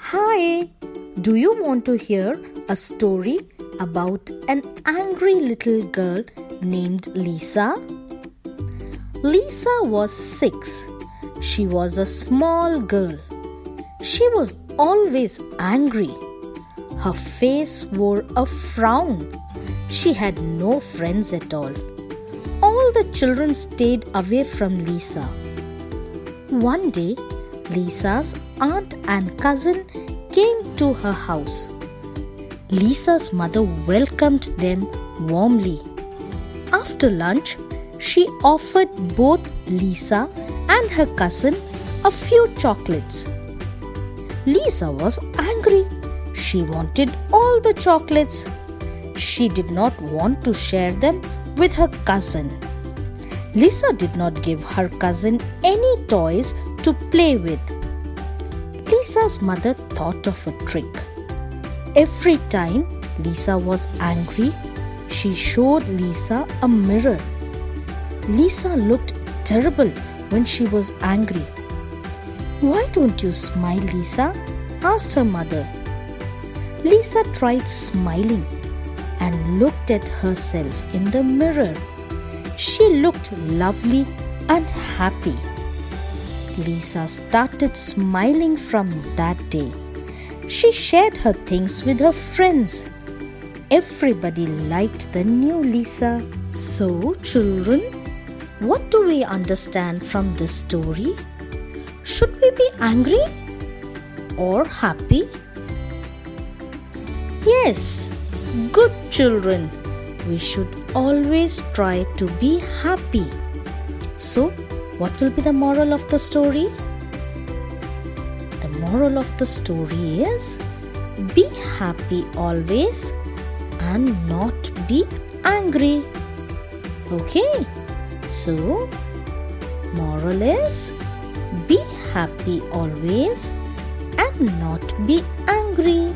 Hi! Do you want to hear a story about an angry little girl named Lisa? Lisa was 6. She was a small girl. She was always angry. Her face wore a frown. She had no friends at all. All the children stayed away from Lisa. One day, Lisa's aunt and cousin came to her house. Lisa's mother welcomed them warmly. After lunch, she offered both Lisa and her cousin a few chocolates. Lisa was angry. She wanted all the chocolates. She did not want to share them with her cousin. Lisa did not give her cousin any toys to play with. Lisa's mother thought of a trick. Every time Lisa was angry, she showed Lisa a mirror. Lisa looked terrible when she was angry. "Why don't you smile, Lisa?" asked her mother. Lisa tried smiling and looked at herself in the mirror. She looked lovely and happy. Lisa started smiling from that day. She shared her things with her friends. Everybody liked the new Lisa. So, children, what do we understand from this story? Should we be angry or happy? Yes, good children, we should always try to be happy. So, what will be the moral of the story? The moral of the story is, be happy always and not be angry. Okay, so moral is, be happy always and not be angry.